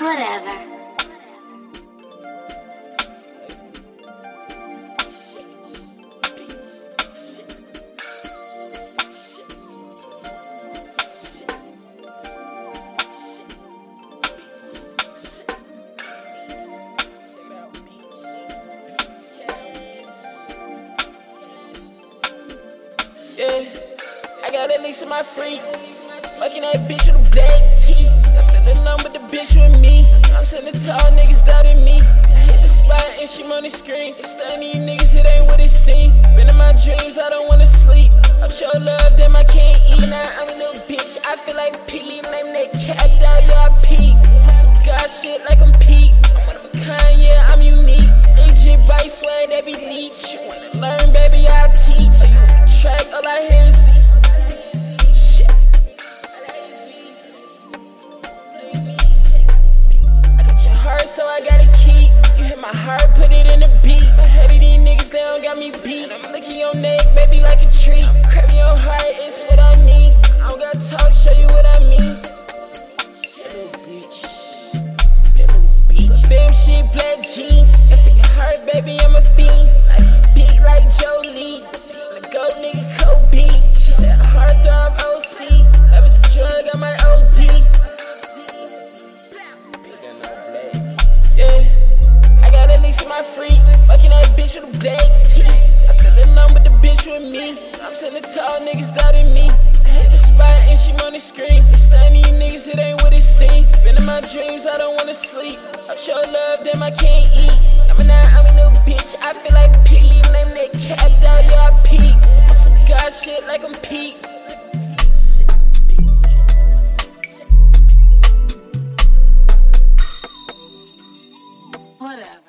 Whatever. Yeah, I got at least in my freak. Fucking that bitch with a black tee. I fell in love with the bitch with me. I'm sending tall niggas doubting me. I hit the spot and she on the screen. It's stunning these niggas, it ain't what it seems. Been in my dreams, I don't wanna sleep. I'm sure love, damn, I can't eat. Now I'm a little bitch, I feel like P. Name that cat, die, yeah, I peep. I'm some god shit like I'm Pete. I'm one of a kind, yeah, I'm unique. Legit bite swag, that be leech. You wanna learn, baby, I'll teach. Track, all I hear is Z. Shit. I got your heart, so I got a key. You hit my heart, put it in a beat. My head of these niggas, they don't got me beat. And I'm licking your neck, baby, like a treat. Crap your heart, it's what I need. I don't gotta talk, show you what I mean. Little bitch. Little bitch. So damn shit, black jeans. If it hurt, baby, I'm a fiend. Like beat like Jolie. Go nigga Kobe, she said hard drive OC. Love is a drug, I might OD. Yeah, I got at least in my freak. Fucking that bitch with a black tee. I fell in love with the bitch with me. I'm sending tall niggas doubting me. I hit the spot and she on the screen. It's stunning these niggas, it ain't what it seems. Been in my dreams, I don't wanna sleep. I'm sure love, damn, I can't eat. I'm a nine, I'm a little bitch, I feel like P. Name that cat, die, yeah, I peep. I'm some god shit like I'm Pete. Whatever.